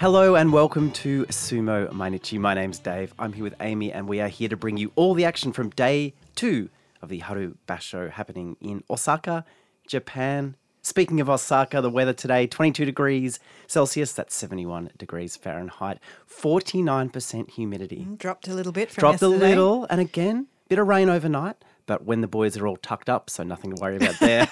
Hello and welcome to Sumo Mainichi. My name's Dave. I'm here with Amy and we are here to bring you all the action from day 2 of the Haru Basho happening in Osaka, Japan. Speaking of Osaka, the weather today, 22 degrees Celsius, that's 71 degrees Fahrenheit, 49% humidity. Dropped a little bit from yesterday. Dropped a little, and again, bit of rain overnight, but when the boys are all tucked up, so nothing to worry about there.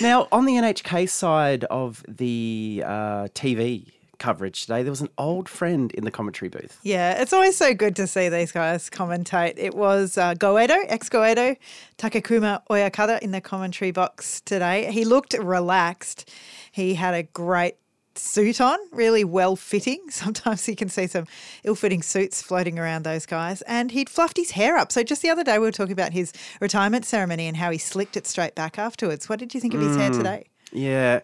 Now, on the NHK side of the TV coverage today, there was an old friend in the commentary booth. Yeah, it's always so good to see these guys commentate. It was Goedo, ex-Goedo, Takekuma Oyakata in the commentary box today. He looked relaxed. He had a great suit on, really well-fitting. Sometimes you can see some ill-fitting suits floating around those guys. And he'd fluffed his hair up. So just the other day we were talking about his retirement ceremony and how he slicked it straight back afterwards. What did you think of his hair today? Yeah,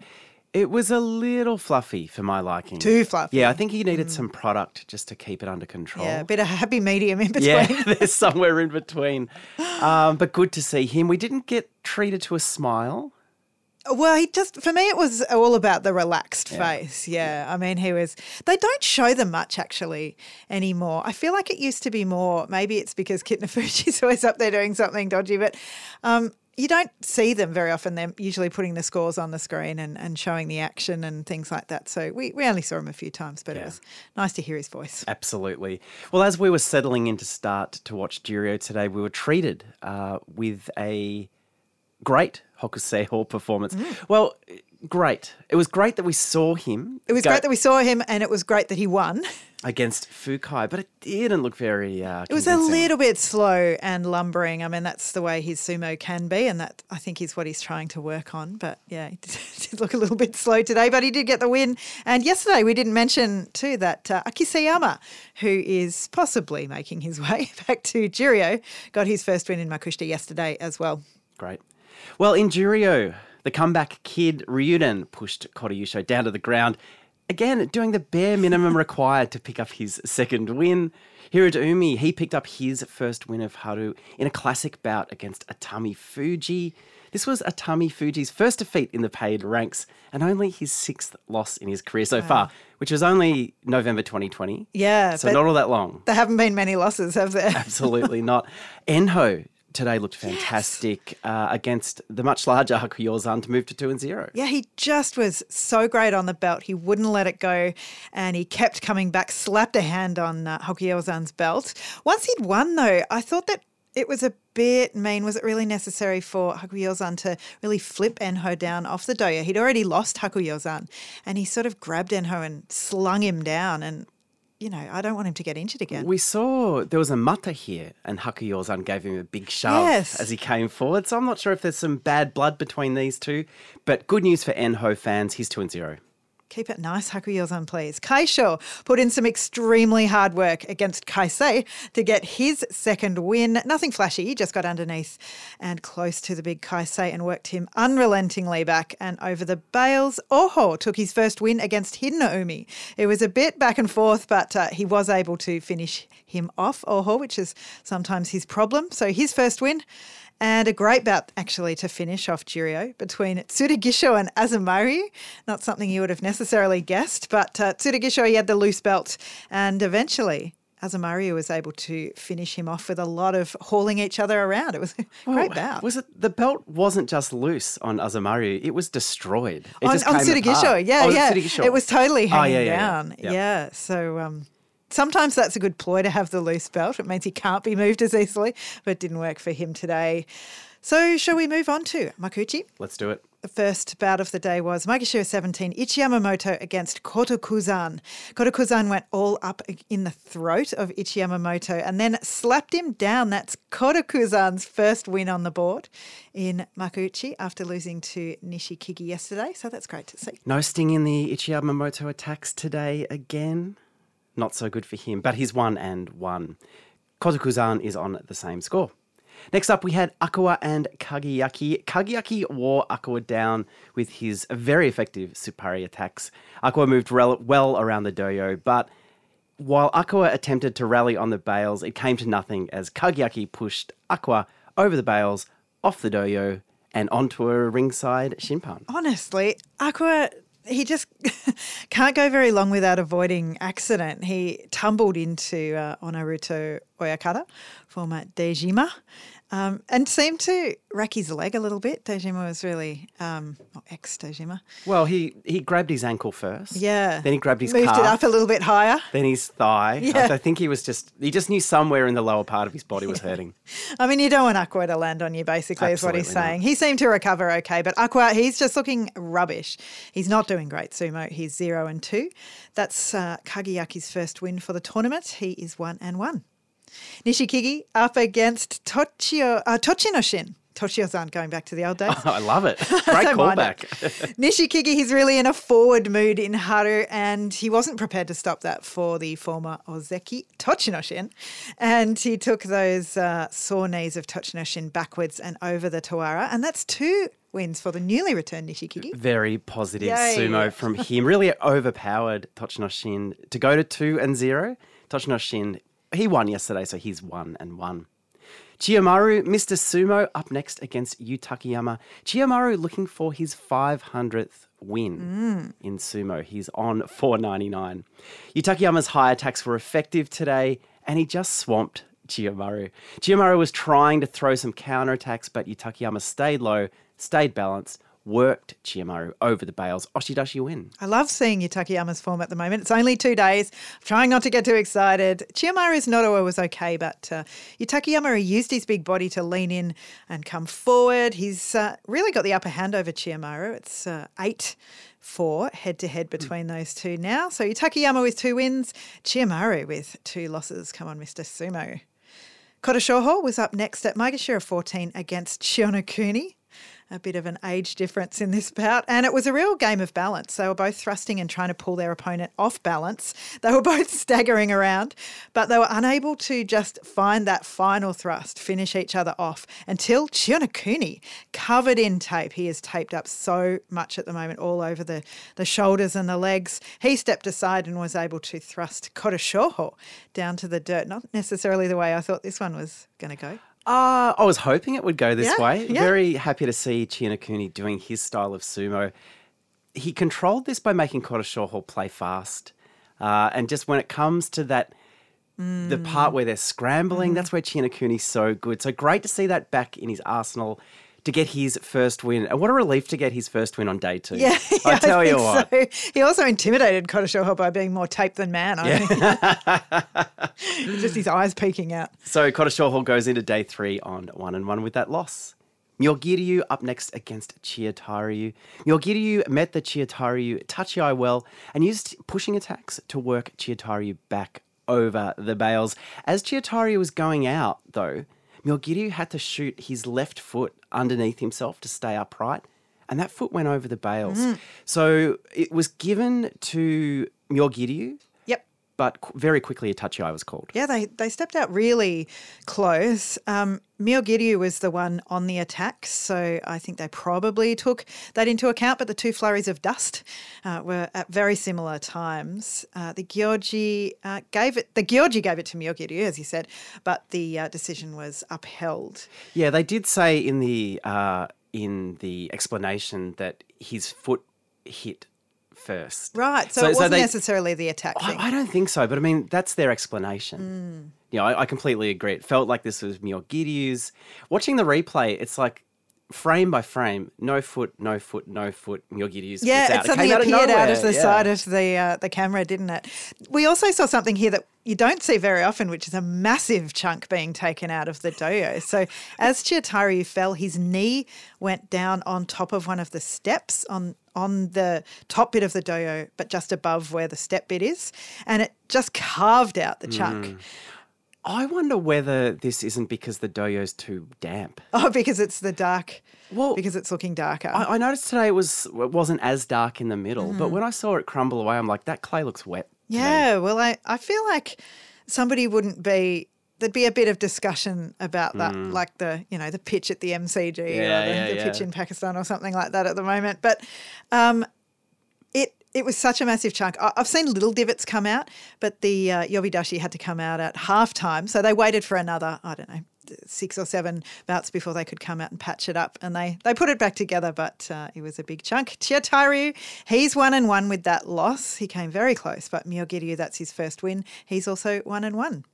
it was a little fluffy for my liking. Too fluffy. Yeah, I think he needed some product just to keep it under control. Yeah, a bit of happy medium in between. Yeah, there's somewhere in between. But good to see him. We didn't get treated to a smile. Well, he just, for me, it was all about the relaxed face. Yeah. I mean, he was, they don't show them much actually anymore. I feel like it used to be more, maybe it's because Terunofuji's always up there doing something dodgy, but you don't see them very often. They're usually putting the scores on the screen and showing the action and things like that. So we only saw him a few times, but it was nice to hear his voice. Absolutely. Well, as we were settling in to start to watch Jiryu today, we were treated with a great Hokusei Hall performance. Well, great. It was great that we saw him. It was great that we saw him, and it was great that he won. Against Fukai, but it didn't look very convincing. It was a little bit slow and lumbering. I mean, that's the way his sumo can be, and that I think is what he's trying to work on. But, yeah, he did look a little bit slow today, but he did get the win. And yesterday we didn't mention, too, that Akiseyama, who is possibly making his way back to Jiryu, got his first win in Makushita yesterday as well. Great. Well, in Jiryu, the comeback kid Ryuden pushed Koryusho down to the ground, again doing the bare minimum required to pick up his second win. Hirotoumi, he picked up his first win of Haru in a classic bout against Atamifuji. This was Atamifuji's first defeat in the paid ranks and only his 6th loss in his career so far, which was only November 2020. Yeah. So not all that long. There haven't been many losses, have there? Absolutely not. Enho today looked fantastic against the much larger Hakuyouzan to move to 2-0. Yeah, he just was so great on the belt. He wouldn't let it go and he kept coming back, slapped a hand on Hakuyouzan's belt. Once he'd won, though, I thought that it was a bit mean. Was it really necessary for Hakuyouzan to really flip Enho down off the doya? He'd already lost Hakuyouzan and he sort of grabbed Enho and slung him down, and you know, I don't want him to get injured again. We saw there was a mata here and Hakuyouzan gave him a big shove as he came forward. So I'm not sure if there's some bad blood between these two. But good news for Enho fans, he's 2-0. Keep it nice, Hakuyouzan, please. Kaisho put in some extremely hard work against Kaisei to get his second win. Nothing flashy, he just got underneath and close to the big Kaisei and worked him unrelentingly back and over the bales. Oho took his first win against Hidenoumi. It was a bit back and forth, but he was able to finish him off, Oho, which is sometimes his problem. So his first win. And a great bout, actually, to finish off Jiryu between Tsurugisho and Azumari. Not something you would have necessarily guessed, but Tsurugisho, he had the loose belt. And eventually, Azumari was able to finish him off with a lot of hauling each other around. It was a great bout. Was it, the belt wasn't just loose on Azumari. It was destroyed. It on, just on came Tsurugisho, apart. Tsurugisho. It was totally hanging down. So... sometimes that's a good ploy to have the loose belt. It means he can't be moved as easily, but it didn't work for him today. So shall we move on to Makuchi? Let's do it. The first bout of the day was Maegashira 17, Ichiyamamoto against Kotokuzan. Kotokuzan went all up in the throat of Ichiyamamoto and then slapped him down. That's Kotokuzan's first win on the board in Makuchi after losing to Nishikigi yesterday. So that's great to see. No sting in the Ichiyamamoto attacks today again. Not so good for him, but he's 1-1. Kotokuzan is on the same score. Next up, we had Akua and Kageyaki. Kageyaki wore Akua down with his very effective Supari attacks. Akua moved well around the doyo, but while Akua attempted to rally on the bales, it came to nothing as Kageyaki pushed Akua over the bales, off the doyo, and onto a ringside shinpan. Honestly, Akua he just can't go very long without avoiding accident. He tumbled into Onaruto Oyakata, former Dejima, and seemed to rack his leg a little bit. Dejima was really ex-Dejima. Well, he grabbed his ankle first. Yeah. Then he grabbed his calf. Moved it up a little bit higher. Then his thigh. Yeah. I think he just knew somewhere in the lower part of his body was hurting. I mean, you don't want Akua to land on you, basically, absolutely is what he's saying. Not. He seemed to recover okay, but Akua, he's just looking rubbish. He's not doing great sumo. He's 0-2. That's Kageyaki's first win for the tournament. He is 1-1. Nishikigi up against Tochinoshin. Toshio-san, going back to the old days. Oh, I love it. Great callback. Nishikigi, he's really in a forward mood in Haru, and he wasn't prepared to stop that for the former Ozeki Tochinoshin. And he took those sore knees of Tochinoshin backwards and over the Tawara, and that's 2 wins for the newly returned Nishikigi. Very positive sumo from him. Really overpowered Tochinoshin to go to 2-0. Tochinoshin, he won yesterday, so he's 1-1. Chiyomaru, Mr. Sumo, up next against Yutakiyama. Chiyomaru looking for his 500th win in sumo. He's on 499. Yutakiyama's high attacks were effective today, and he just swamped Chiyomaru. Chiyomaru was trying to throw some counterattacks, but Yutakiyama stayed low, stayed balanced, worked Chiyomaru over the bales. Oshidashi win. I love seeing Yutakiyama's form at the moment. It's only 2 days. I'm trying not to get too excited. Chiyomaru's Notowa was okay, but Yutakiyama used his big body to lean in and come forward. He's really got the upper hand over Chiyomaru. It's 8-4 head-to-head between those two now. So Yutakiyama with 2 wins, Chiyomaru with 2 losses. Come on, Mr. Sumo. Kotoshoho was up next at Maegashira 14 against Shionokuni. A bit of an age difference in this bout, and it was a real game of balance. They were both thrusting and trying to pull their opponent off balance. They were both staggering around, but they were unable to just find that final thrust, finish each other off, until Chiyonokuni, covered in tape. He is taped up so much at the moment, all over the shoulders and the legs. He stepped aside and was able to thrust Kotoshoho down to the dirt. Not necessarily the way I thought this one was going to go. I was hoping it would go this way. Yeah. Very happy to see Chiyonokuni doing his style of sumo. He controlled this by making Kotoshoho play fast. And just when it comes to that, the part where they're scrambling, that's where Chiyonokuni's so good. So great to see that back in his arsenal to get his first win. And what a relief to get his first win on day 2. Yeah, I tell you what. So. He also intimidated Kotoshoho by being more taped than man. I mean. Just his eyes peeking out. So Kotoshoho goes into day 3 on 1-1 with that loss. Myogiryu up next against Chiyotairyū. Myogiryu met the Chiyotairyū touchy-eye well and used pushing attacks to work Chiyotairyū back over the bales. As Chiyotairyū was going out, though, Myogiryu had to shoot his left foot underneath himself to stay upright, and that foot went over the bales. So it was given to Myogiryu, but very quickly a touchy eye was called. Yeah, they stepped out really close. Myogiryu was the one on the attack, so I think they probably took that into account, but the 2 flurries of dust were at very similar times. The Gyoji gave it to Myogiryu, as he said, but the decision was upheld. Yeah, they did say in the explanation that his foot hit first. Right. So it wasn't necessarily the attack thing. I don't think so, but I mean, that's their explanation. You know, I completely agree. It felt like this was Myogiryu's. Watching the replay, it's like frame by frame, no foot, Myogiryu's. Yeah, it suddenly appeared out of the side of the camera, didn't it? We also saw something here that you don't see very often, which is a massive chunk being taken out of the doyo. So as Chiyotairyū fell, his knee went down on top of one of the steps on the top bit of the doyo, but just above where the step bit is, and it just carved out the chunk. I wonder whether this isn't because the doyo's too damp. Oh, because it's the dark. Well, because it's looking darker. I noticed today it wasn't as dark in the middle, but when I saw it crumble away, I'm like, that clay looks wet. Yeah, well, I feel like there'd be a bit of discussion about that, like the pitch at the MCG or the pitch in Pakistan or something like that at the moment. But it was such a massive chunk. I've seen little divots come out, but the Yobidashi had to come out at halftime, so they waited for another, I don't know, 6 or 7 bouts before they could come out and patch it up, and they put it back together, but it was a big chunk. Chiyotairyū, he's 1-1 with that loss. He came very close, but Myogiryu, that's his first win. He's also 1-1.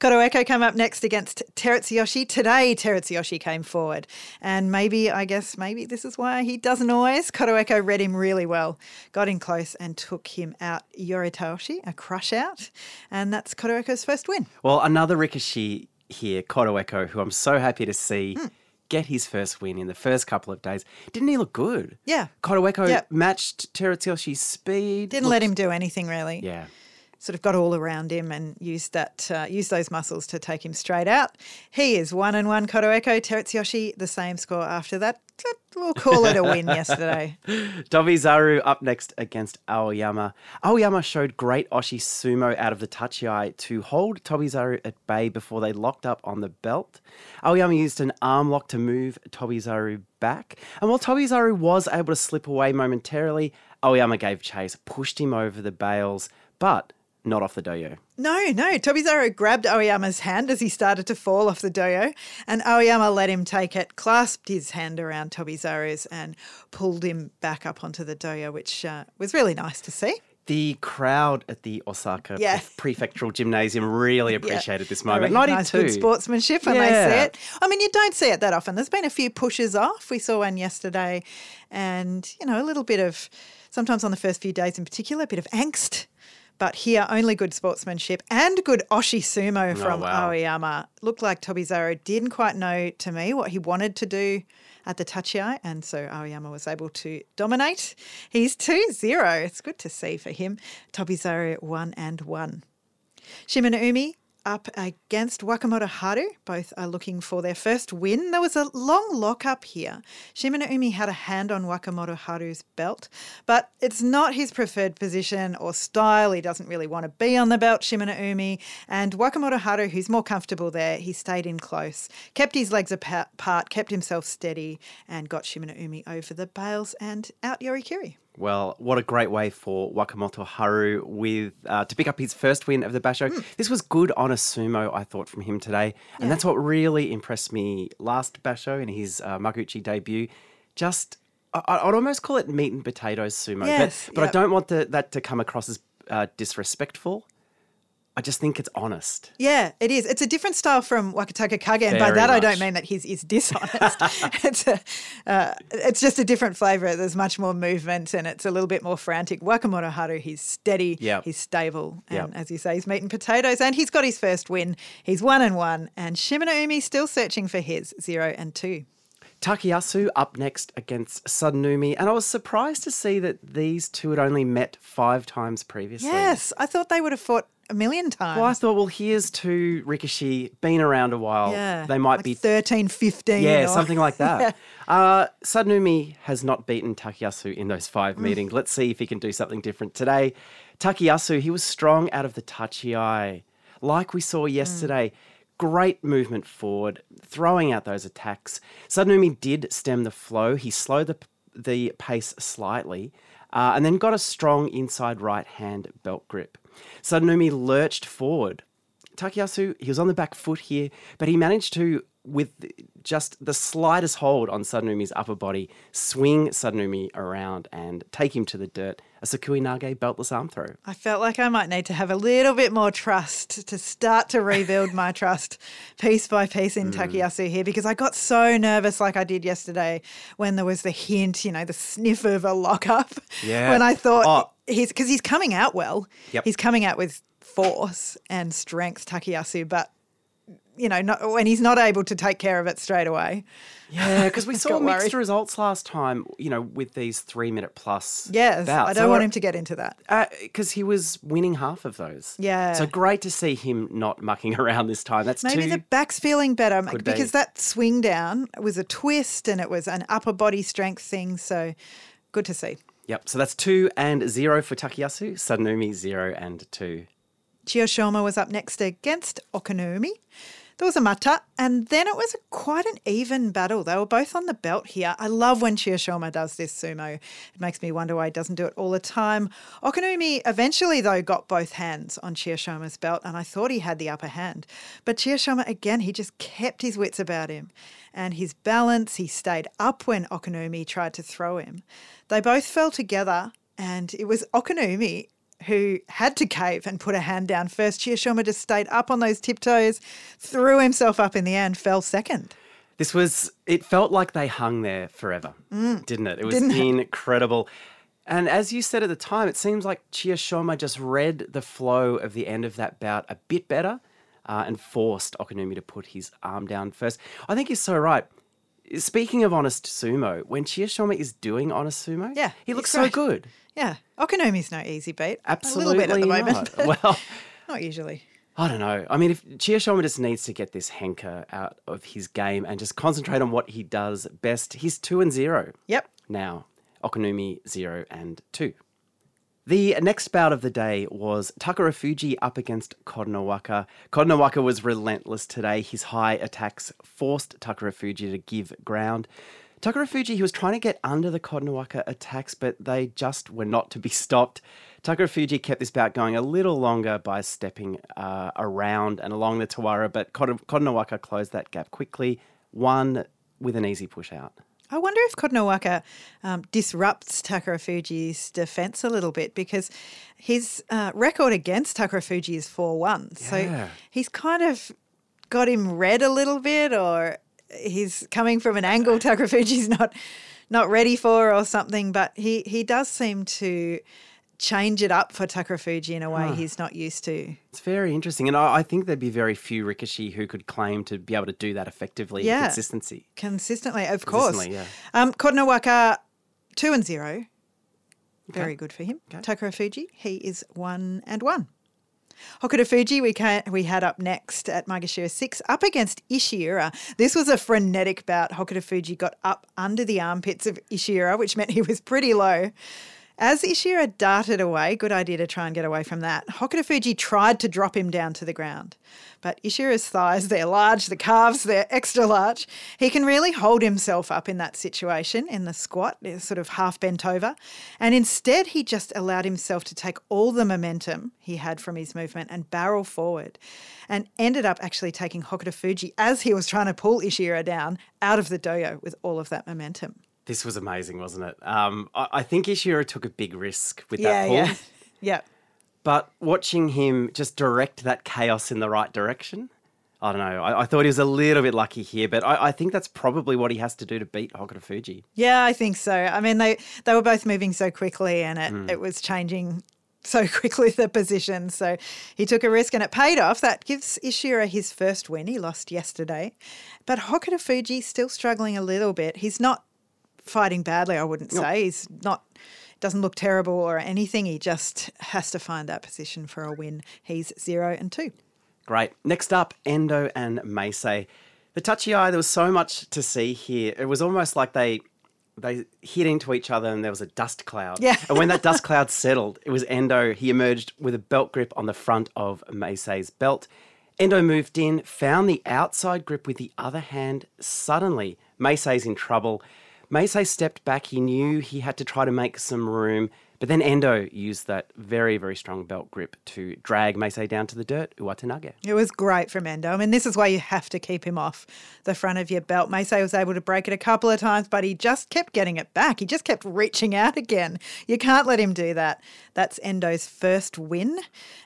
Kotoeko come up next against Teretsuyoshi. Today Teretsuyoshi came forward, and maybe this is why he doesn't always. Kotoeko read him really well, got in close and took him out. Yoritaoshi, a crush out, and that's Kotoeko's first win. Well, another ricochet here, Kotoeko, who I'm so happy to see get his first win in the first couple of days. Didn't he look good? Yeah. Kotoeko matched Terunoshi's speed. Didn't let him do anything really. Yeah. Sort of got all around him and used those muscles to take him straight out. He is 1-1, Kotoeko. Teretsuyoshi, the same score after that. We'll call it a win yesterday. Tobizaru up next against Aoyama. Aoyama showed great Oshi sumo out of the tachi-ai to hold Tobizaru at bay before they locked up on the belt. Aoyama used an arm lock to move Tobizaru back. And while Tobizaru was able to slip away momentarily, Aoyama gave chase, pushed him over the bales, but not off the doyo. No. Tobizaru grabbed Aoyama's hand as he started to fall off the doyo, and Aoyama let him take it, clasped his hand around Tobizaru's and pulled him back up onto the doyo, which was really nice to see. The crowd at the Osaka Prefectural Gymnasium really appreciated this moment. Nice good sportsmanship, I may say it. I mean, you don't see it that often. There's been a few pushes off. We saw one yesterday, and, a little bit of, sometimes on the first few days in particular, a bit of angst. But here, only good sportsmanship and good Oshi sumo from Aoyama. Looked like Tobizaru didn't quite know, to me, what he wanted to do at the tachi-ai, and so Aoyama was able to dominate. He's 2-0. It's good to see for him. Tobizaru 1-1. Shimanoumi up against Wakamoto Haru. Both are looking for their first win. There was a long lock-up here. Shimanoumi had a hand on Wakamoto Haru's belt, but it's not his preferred position or style. He doesn't really want to be on the belt, Shimanoumi. And Wakamoto Haru, who's more comfortable there, he stayed in close, kept his legs apart, kept himself steady, and got Shimanoumi over the bales and out Yorikiri. Well, what a great way for Wakamoto Haru to pick up his first win of the Basho. This was good on a sumo, I thought, from him today. And that's what really impressed me last Basho in his Maguchi debut. Just, I'd almost call it meat and potatoes sumo. Yes, but I don't want that to come across as disrespectful. I just think it's honest. Yeah, it is. It's a different style from Wakatakakage, and by that much. I don't mean that his is dishonest. It's just a different flavour. There's much more movement and it's a little bit more frantic. Wakamoto Haru, he's steady, he's stable, and as you say, he's meat and potatoes, and he's got his first win. He's 1-1, and Shimanoumi still searching for his 0-2. Takayasu up next against Sadanoumi, and I was surprised to see that these two had only met 5 times previously. Yes, I thought they would have fought a million times. Well, I thought, here's two ricochet, been around a while. Yeah, they might be 13, 15. Yeah, something like that. Sadanoumi has not beaten Takayasu in those 5 meetings. Let's see if he can do something different today. Takayasu, he was strong out of the tachi-ai, like we saw yesterday. Great movement forward, throwing out those attacks. Sadanoumi did stem the flow. He slowed the pace slightly and then got a strong inside right hand belt grip. Sadanoumi lurched forward. Takayasu, he was on the back foot here, but he managed to, with just the slightest hold on Sadanoumi's upper body, swing Sadanoumi around and take him to the dirt. A Sakui Nage beltless arm throw. I felt like I might need to have a little bit more trust to start to rebuild my trust piece by piece in Takayasu here, because I got so nervous, like I did yesterday, when there was the hint, the sniff of a lockup. Yeah. When I thought, because he's coming out well. Yep. He's coming out with force and strength, Takayasu, but when he's not able to take care of it straight away. Yeah, because we saw mixed results last time, with these 3 minute plus bouts. I don't want him to get into that. Because he was winning half of those. Yeah. So great to see him not mucking around this time. Maybe the back's feeling better because that swing down was a twist and it was an upper body strength thing. So good to see. Yep. So that's 2-0 for Takayasu, Sadanoumi 0-2. Chiyoshoma was up next against Okunumi. There was a mata, and then it was quite an even battle. They were both on the belt here. I love when Chiyoshoma does this sumo. It makes me wonder why he doesn't do it all the time. Okunumi eventually, though, got both hands on Chiyoshoma's belt, and I thought he had the upper hand. But Chiyoshoma, again, he just kept his wits about him. And his balance, he stayed up when Okunumi tried to throw him. They both fell together, and it was Okunumi who had to cave and put a hand down first. Chiyoshoma just stayed up on those tiptoes, threw himself up in the air and fell second. It felt like they hung there forever, didn't it? It was incredible. And as you said at the time, it seems like Chiyoshoma just read the flow of the end of that bout a bit better and forced Okunumi to put his arm down first. I think you're so right. Speaking of honest sumo, when Chiyoshoma is doing honest sumo, he looks so good. Yeah. Okunomi's no easy beat. Absolutely. A little bit at the moment. Well, not usually. I don't know. I mean, if Chiyoshoma just needs to get this henker out of his game and just concentrate on what he does best, he's 2-0. Yep. Now, Okunumi 0-2. The next bout of the day was Takarafuji up against Kodnowaka. Kodnowaka was relentless today. His high attacks forced Takarafuji to give ground. Takarafuji, he was trying to get under the Kodnowaka attacks, but they just were not to be stopped. Takarafuji kept this bout going a little longer by stepping around and along the Tawara, but Kodnowaka closed that gap quickly, won with an easy push out. I wonder if Kodnowaka disrupts Takarafuji's defence a little bit, because his record against Takarafuji is 4-1. So he's kind of got him red a little bit, or he's coming from an angle Takarafuji's not ready for or something. But he does seem to change it up for Takarafuji in a way he's not used to. It's very interesting. And I think there'd be very few Rikishi who could claim to be able to do that effectively and consistently, of course. Yeah. Kodnowaka, 2-0. Okay. Very good for him. Okay. Takarafuji, he is 1-1. Hokutofuji we had up next at Magashira 6 up against Ishiura. This was a frenetic bout. Hokutofuji got up under the armpits of Ishiura, which meant he was pretty low. As Ishiura darted away, good idea to try and get away from that, Hokutofuji tried to drop him down to the ground. But Ishiura's thighs, they're large, the calves, they're extra large. He can really hold himself up in that situation, in the squat, sort of half bent over. And instead, he just allowed himself to take all the momentum he had from his movement and barrel forward, and ended up actually taking Hokutofuji, as he was trying to pull Ishiura down, out of the dojo with all of that momentum. This was amazing, wasn't it? I think Ishiura took a big risk with that pull. Yeah. But watching him just direct that chaos in the right direction, I don't know. I thought he was a little bit lucky here, but I think that's probably what he has to do to beat Hokutofuji. Yeah, I think so. I mean, they were both moving so quickly, and it was changing so quickly, the position. So he took a risk and it paid off. That gives Ishiura his first win. He lost yesterday. But Hokutofuji still struggling a little bit. He's not fighting badly, I wouldn't say. He's not, doesn't look terrible or anything. He just has to find that position for a win. He's 0-2. Great. Next up, Endo and Meisei. The touchy eye, there was so much to see here. It was almost like they hit into each other and there was a dust cloud. Yeah. And when that dust cloud settled, it was Endo. He emerged with a belt grip on the front of Meisei's belt. Endo moved in, found the outside grip with the other hand. Suddenly, Meisei's in trouble. Meisei stepped back. He knew he had to try to make some room, but then Endo used that very, very strong belt grip to drag Meisei down to the dirt. Uwatanage. It was great from Endo. I mean, this is why you have to keep him off the front of your belt. Meisei was able to break it a couple of times, but he just kept getting it back. He just kept reaching out again. You can't let him do that. That's Endo's first win,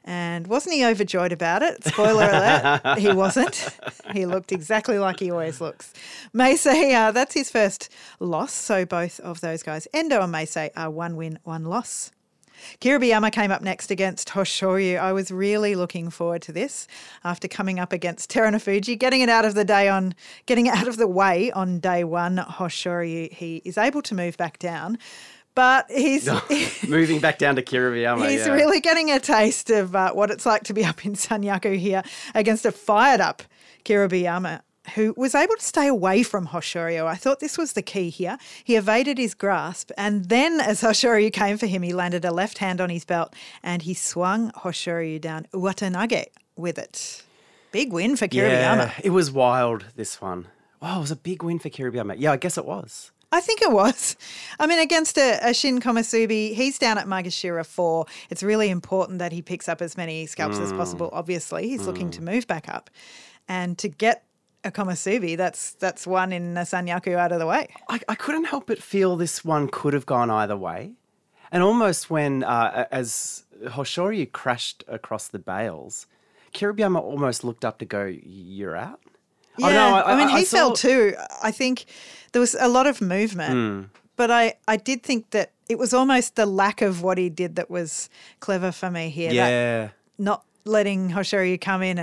and wasn't he overjoyed about it? Spoiler alert, he wasn't. He looked exactly like he always looks. Meisei, that's his first loss, so both of those guys, Endo and Meisei, are 1 win, 1 loss. Kiribayama came up next against Hoshoryu. I was really looking forward to this after coming up against Terunofuji, getting out of the way on day one. Hoshoryu, he is able to move back down, but he's moving back down to Kiribayama. He's really getting a taste of what it's like to be up in Sanyaku here against a fired up Kiribayama, who was able to stay away from Hoshoryu. I thought this was the key here. He evaded his grasp, and then as Hoshoryu came for him, he landed a left hand on his belt and he swung Hoshoryu down Uwatanage with it. Big win for Kiribayama. Yeah, it was wild, this one. Wow, it was a big win for Kiribayama. Yeah, I guess it was. I think it was. I mean, against a Shin Komasubi, he's down at Magashira 4. It's really important that he picks up as many scalps as possible, obviously. He's looking to move back up. And to get a Komasubi, that's one in a Sanyaku out of the way. I couldn't help but feel this one could have gone either way. And almost when, as Hoshoryu crashed across the bales, Kiribayama almost looked up to go, you're out. Yeah, I mean, he fell too. I think there was a lot of movement, but I did think that it was almost the lack of what he did that was clever for me here. Yeah. That not letting Hoshoryu come in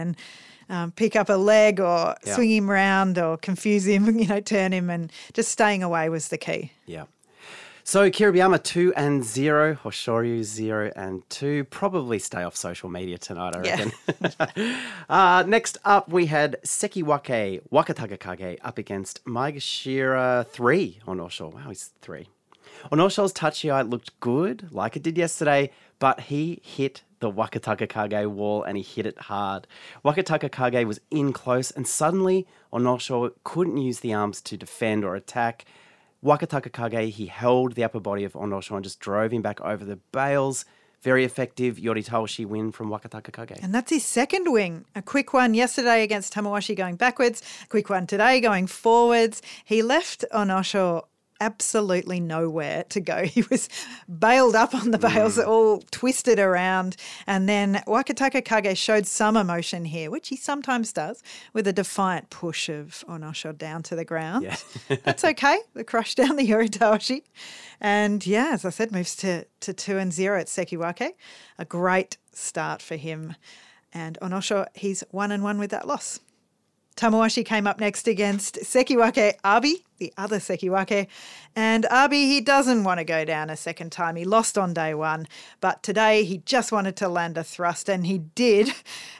and pick up a leg or swing him round or confuse him, turn him, and just staying away was the key. Yeah. So Kiribayama 2-0, Hoshoryu 0-2. Probably stay off social media tonight, I reckon. Next up, we had Sekiwake Wakatakakage up against Maegashira 3, Onosho. Wow, he's 3. Onosho's Tachi-Eye looked good, like it did yesterday, but he hit the Wakatakakage wall and he hit it hard. Wakatakakage was in close and suddenly Onosho couldn't use the arms to defend or attack. Wakatakakage, he held the upper body of Onosho and just drove him back over the bales. Very effective Yoritoshi win from Wakatakakage. And that's his second win. A quick one yesterday against Tamawashi going backwards. A quick one today going forwards. He left Onosho absolutely nowhere to go. He was bailed up on the bales, all twisted around. And then Wakatakakage showed some emotion here, which he sometimes does, with a defiant push of Onosho down to the ground. Yeah. That's okay. The crush down the Yoritoshi. And yeah, as I said, moves to 2-0 at Sekiwake. A great start for him. And Onosho, he's 1-1 with that loss. Tamawashi came up next against Sekiwake Abi, the other Sekiwake. And Abi, he doesn't want to go down a second time. He lost on day one, but today he just wanted to land a thrust, and he did.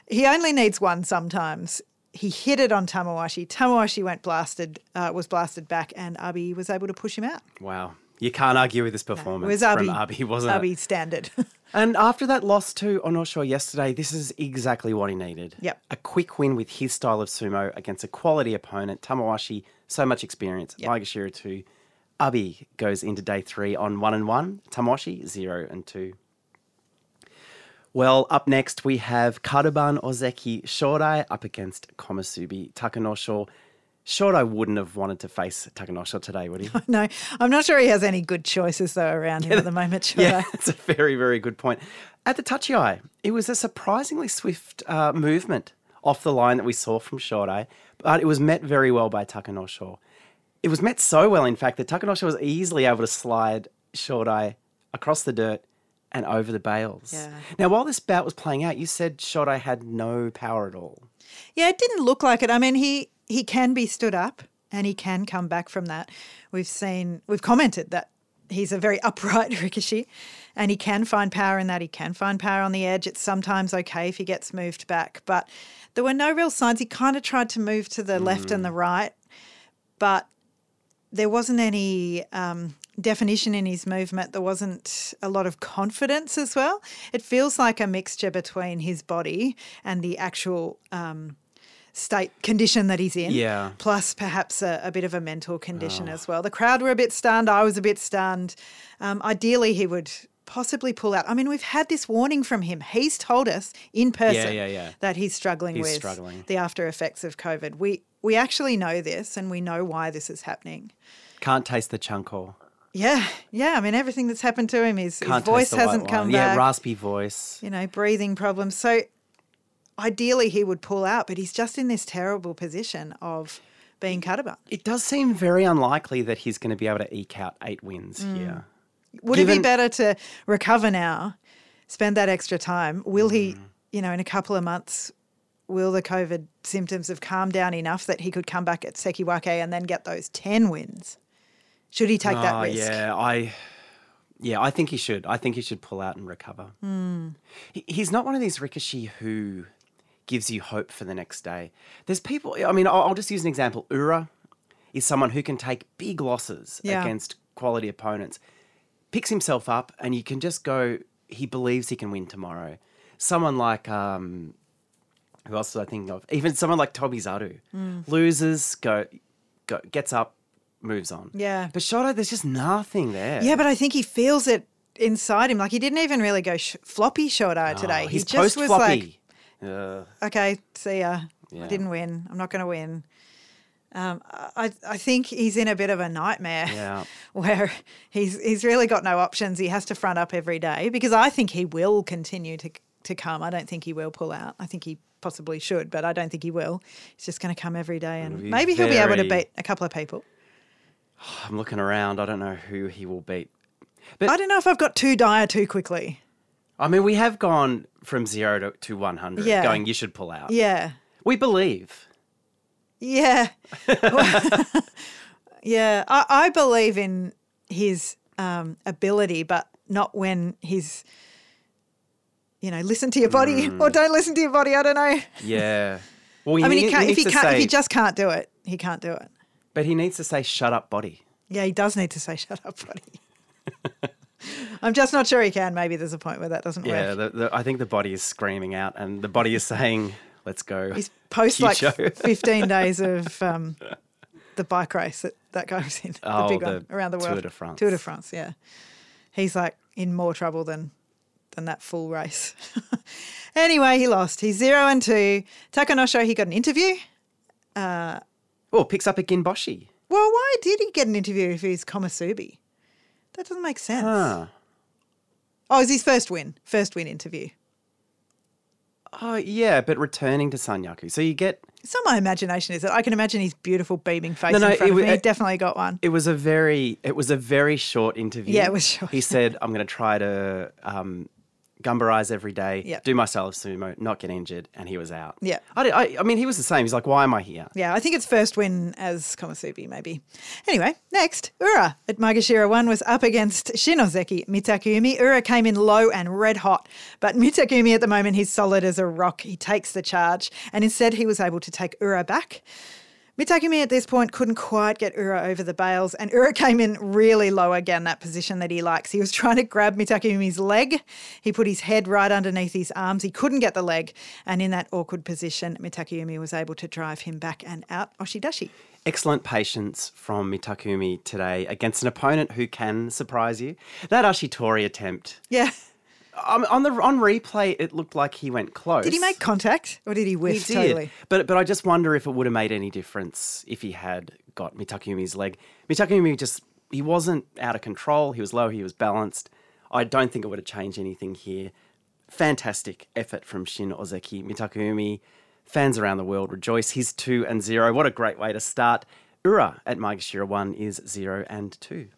He only needs one sometimes. He hit it on Tamawashi. Tamawashi was blasted back, and Abi was able to push him out. Wow. You can't argue with this performance from Abi, wasn't it? Abi standard. And after that loss to Onosho yesterday, this is exactly what he needed. Yep. A quick win with his style of sumo against a quality opponent, Tamawashi, so much experience. Maegashira 2. Abi goes into day 3 on 1-1. Tamawashi 0-2. Well, up next we have Karuban Ozeki Shodai up against Komasubi Takanosho. Shodai wouldn't have wanted to face Takanosho today, would he? Oh, no, I'm not sure he has any good choices, though, around him at the moment, Shodai. Yeah, that's a very, very good point. At the Tachi-Eye, it was a surprisingly swift movement off the line that we saw from Shodai, but it was met very well by Takanosho. It was met so well, in fact, that Takanosho was easily able to slide Shodai across the dirt and over the bales. Yeah. Now, while this bout was playing out, you said Shodai had no power at all. Yeah, it didn't look like it. I mean, he can be stood up and he can come back from that. We've commented that he's a very upright rikishi and he can find power in that. He can find power on the edge. It's sometimes okay if he gets moved back, but there were no real signs. He kind of tried to move to the left and the right, but there wasn't any definition in his movement. There wasn't a lot of confidence as well. It feels like a mixture between his body and the actual state condition that he's in, plus perhaps a bit of a mental condition as well. The crowd were a bit stunned. I was a bit stunned. Ideally, he would possibly pull out. I mean, we've had this warning from him. He's told us in person that he's struggling with the after effects of COVID. We actually know this and we know why this is happening. Can't taste the chanko. Yeah, yeah. I mean, everything that's happened to him, his voice hasn't come back. Yeah, raspy voice. Breathing problems. So ideally, he would pull out, but he's just in this terrible position of being Karuban. It does seem very unlikely that he's going to be able to eke out 8 wins here. Would it be better to recover now, spend that extra time? Will he, in a couple of months, will the COVID symptoms have calmed down enough that he could come back at Sekiwake and then get those 10 wins? Should he take that risk? I think he should. I think he should pull out and recover. He's not one of these rikishi who gives you hope for the next day. There's people, I'll just use an example. Ura is someone who can take big losses against quality opponents, picks himself up, and you can just go, he believes he can win tomorrow. Someone like Who else was I thinking of? Even someone like Tobizaru. Loses, gets up, moves on. Yeah. But Shodai, there's just nothing there. Yeah, but I think he feels it inside him. Like, he didn't even really go floppy Shodai today. He just was like, okay, see ya. Yeah. I didn't win. I'm not going to win. I think he's in a bit of a nightmare where he's really got no options. He has to front up every day because I think he will continue to come. I don't think he will pull out. I think he possibly should, but I don't think he will. He's just going to come every day and maybe he'll be able to beat a couple of people. I'm looking around. I don't know who he will beat. But I don't know if I've got too dire too quickly. I mean, we have gone from 0 to 100 going, you should pull out. Yeah. We believe. Yeah. Yeah. I believe in his ability, but not when he's, you know, listen to your body or don't listen to your body. I don't know. Yeah. Well, I mean, if he just can't do it, he can't do it. But he needs to say, shut up, body. Yeah, he does need to say, shut up, body. I'm just not sure he can. Maybe there's a point where that doesn't work. Yeah, I think the body is screaming out and the body is saying, let's go. He's post like 15 days of the bike race that guy was in, the big one around the world. Tour de France, yeah. He's like in more trouble than that full race. Anyway, he lost. He's 0-2. Takanosho, he got an interview. Picks up a Ginboshi. Well, why did he get an interview if he's Komasubi? That doesn't make sense. Huh. Oh, it's his first win interview. Oh, yeah, but returning to Sanyaku. So you get... It's not my imagination, is it? I can imagine his beautiful beaming face in front of me. He definitely got one. It was a very short interview. Yeah, it was short. He said, I'm going to try to gumbarize every day, do my style of sumo, not get injured, and he was out. Yeah. I mean, he was the same. He's like, why am I here? Yeah, I think it's first win as Komasubi maybe. Anyway, next, Ura at Magashira 1 was up against Shinozeki Mitakeumi. Ura came in low and red hot, but Mitakeumi at the moment, he's solid as a rock. He takes the charge, and instead he was able to take Ura back. Mitakeumi at this point couldn't quite get Ura over the bales, and Ura came in really low again, that position that he likes. He was trying to grab Mitakeumi's leg. He put his head right underneath his arms. He couldn't get the leg, and in that awkward position, Mitakeumi was able to drive him back and out Oshidashi. Excellent patience from Mitakeumi today against an opponent who can surprise you. That Ashitori attempt. Yeah. On replay, it looked like he went close. Did he make contact or did he whiff? He did. Totally? But I just wonder if it would have made any difference if he had got Mitakeumi's leg. Mitakeumi he wasn't out of control. He was low. He was balanced. I don't think it would have changed anything here. Fantastic effort from Shin Ozeki. Mitakeumi, fans around the world rejoice. He's 2-0. What a great way to start. Ura at Magashira 1 is 0-2.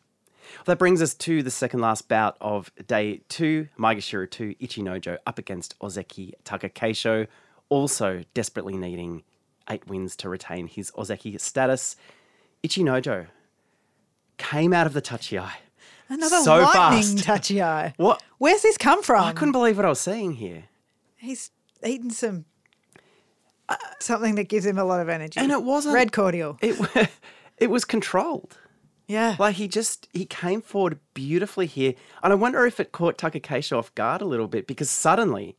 Well, that brings us to the second last bout of day 2, Maegashira 2, Ichinojo up against Ozeki Takakeisho, also desperately needing 8 wins to retain his Ozeki status. Ichinojo came out of the touchy-eye. Another so lightning touchy-eye. What? Where's this come from? I couldn't believe what I was seeing here. He's eaten some something that gives him a lot of energy. And it wasn't... Red cordial. It was controlled. Yeah. Like he came forward beautifully here. And I wonder if it caught Takakeisho off guard a little bit because suddenly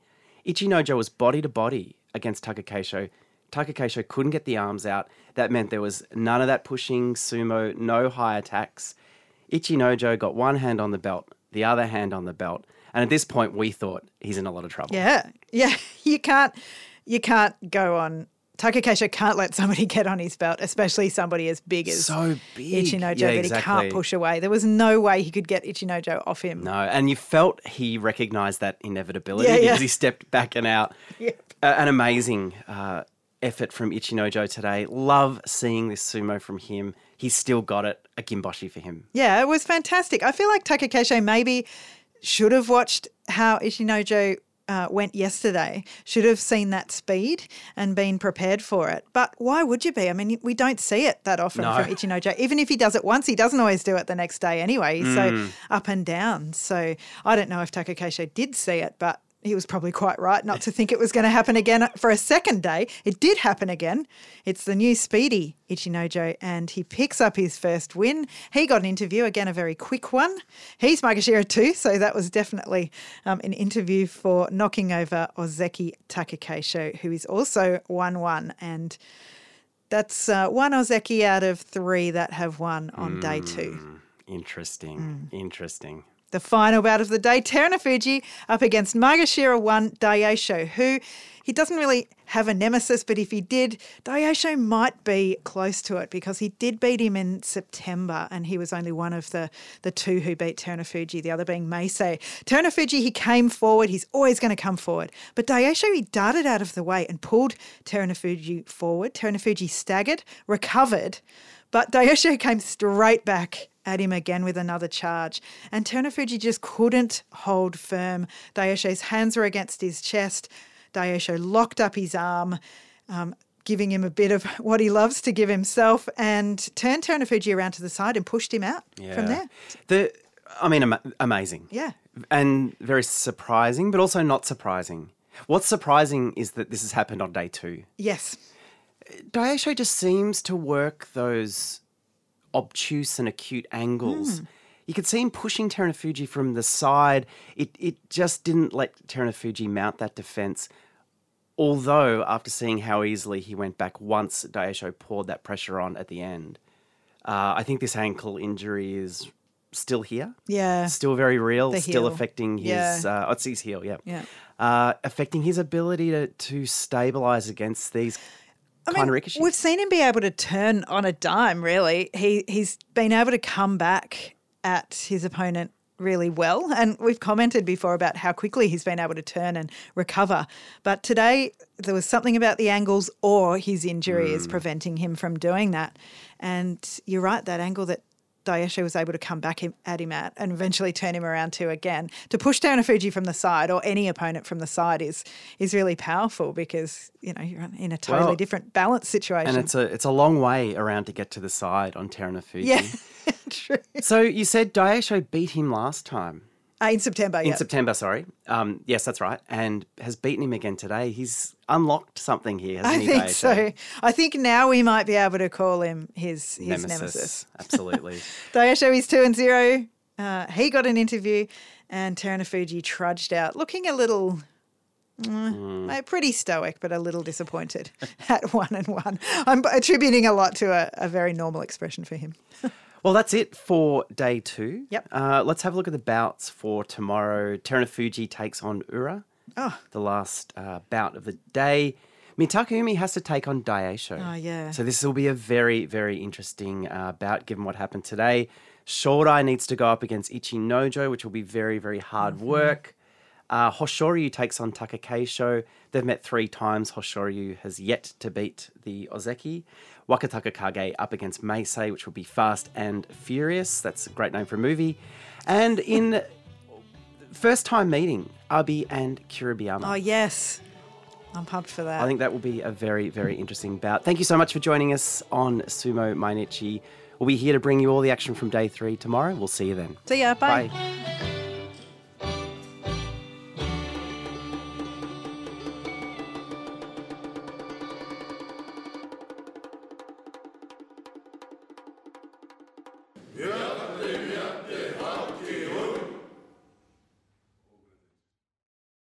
Ichinojo was body to body against Takakeisho. Takakeisho couldn't get the arms out. That meant there was none of that pushing sumo, no high attacks. Ichinojo got one hand on the belt, the other hand on the belt. And at this point we thought he's in a lot of trouble. Yeah. Yeah. You can't go on. Takakeisho can't let somebody get on his belt, especially somebody as big as Ichinojo, yeah, exactly. But he can't push away. There was no way he could get Ichinojo off him. No, and you felt he recognised that inevitability because he stepped back and out. Yep. An amazing effort from Ichinojo today. Love seeing this sumo from him. He's still got it, a Ginboshi for him. Yeah, it was fantastic. I feel like Takakeisho maybe should have watched how Ichinojo went yesterday, should have seen that speed and been prepared for it. But why would you be? I mean, we don't see it that often from Ichinojo. Even if he does it once, he doesn't always do it the next day anyway. So up and down. So I don't know if Takakeisho did see it, but He was probably quite right not to think it was going to happen again for a second day. It did happen again. It's the new speedy Ichinojo, and he picks up his first win. He got an interview, again, a very quick one. He's Magashira too, so that was definitely an interview for knocking over Ozeki Takakeisho, who is also 1-1. And that's one Ozeki out of three that have won on day two. Interesting. The final bout of the day, Terunofuji up against Magashira 1, Daieishō, who he doesn't really have a nemesis, but if he did, Daieishō might be close to it because he did beat him in September and he was only one of the two who beat Terunofuji, the other being Meisei. Terunofuji, he came forward. He's always going to come forward. But Daieishō, he darted out of the way and pulled Terunofuji forward. Terunofuji staggered, recovered, but Daieishō came straight back at him again with another charge. And Terunofuji just couldn't hold firm. Daieishō's hands were against his chest. Daieishō locked up his arm, giving him a bit of what he loves to give himself, and turned Terunofuji around to the side and pushed him out from there. Amazing. Yeah. And very surprising, but also not surprising. What's surprising is that this has happened on day two. Yes. Daieishō just seems to work those obtuse and acute angles. You could see him pushing Terunofuji from the side. It just didn't let Terunofuji mount that defence. Although, after seeing how easily he went back once Daieishō poured that pressure on at the end, I think this ankle injury is still here. Yeah. Still very real. Still affecting his... it's his heel, yeah. Affecting his ability to stabilise against these... I mean, we've seen him be able to turn on a dime, really. He's been able to come back at his opponent really well. And we've commented before about how quickly he's been able to turn and recover. But today there was something about the angles or his injury is preventing him from doing that. And you're right, that angle that Daieishō was able to come back at him at and eventually turn him around to again. To push down a Fuji from the side or any opponent from the side is really powerful because, you know, you're in a totally different balance situation. And it's a long way around to get to the side on Terunofuji. Yeah, true. So you said Daieishō beat him last time. In September, yeah. In September, sorry. Yes, that's right. And has beaten him again today. He's unlocked something here, hasn't he? I think so. I think now we might be able to call him his nemesis. Absolutely. Daieishō is 2-0. He got an interview and Terunofuji trudged out looking a little... pretty stoic, but a little disappointed at 1-1. I'm attributing a lot to a very normal expression for him. Well, that's it for day two. Yep. Let's have a look at the bouts for tomorrow. Terunofuji takes on Ura, the last bout of the day. Mitakeumi has to take on Daieishō. Oh, yeah. So this will be a very, very interesting bout given what happened today. Shodai needs to go up against Ichinojo, which will be very, very hard work. Hoshoryu takes on Takakeisho. They've met three times. Hoshoryu has yet to beat the Ozeki. Wakatakakage up against Meisei, which will be Fast and Furious. That's a great name for a movie. And in first-time meeting, Abi and Kiribayama. Oh, yes. I'm pumped for that. I think that will be a very, very interesting bout. Thank you so much for joining us on Sumo Mainichi. We'll be here to bring you all the action from day three tomorrow. We'll see you then. See ya. Bye. Bye. Yeah.